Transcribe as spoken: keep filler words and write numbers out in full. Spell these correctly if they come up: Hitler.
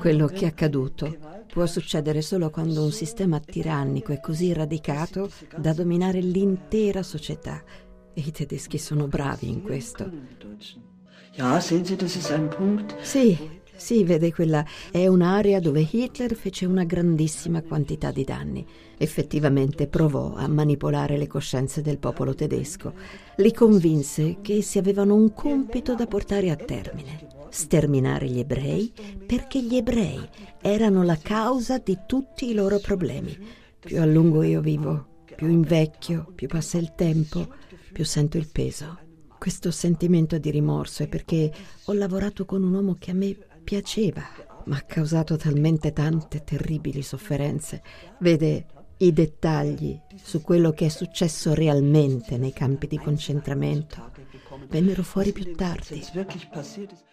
Quello che è accaduto può succedere solo quando un sistema tirannico è così radicato da dominare l'intera società. E i tedeschi sono bravi in questo. Sì, sì, vede, quella è un'area dove Hitler fece una grandissima quantità di danni. Effettivamente provò a manipolare le coscienze del popolo tedesco. Li convinse che essi avevano un compito da portare a termine. Sterminare gli ebrei, perché gli ebrei erano la causa di tutti i loro problemi. Più a lungo io vivo, più invecchio, più passa il tempo, più sento il peso. Questo sentimento di rimorso è perché ho lavorato con un uomo che a me piaceva, ma ha causato talmente tante terribili sofferenze. Vede, i dettagli su quello che è successo realmente nei campi di concentramento vennero fuori più tardi.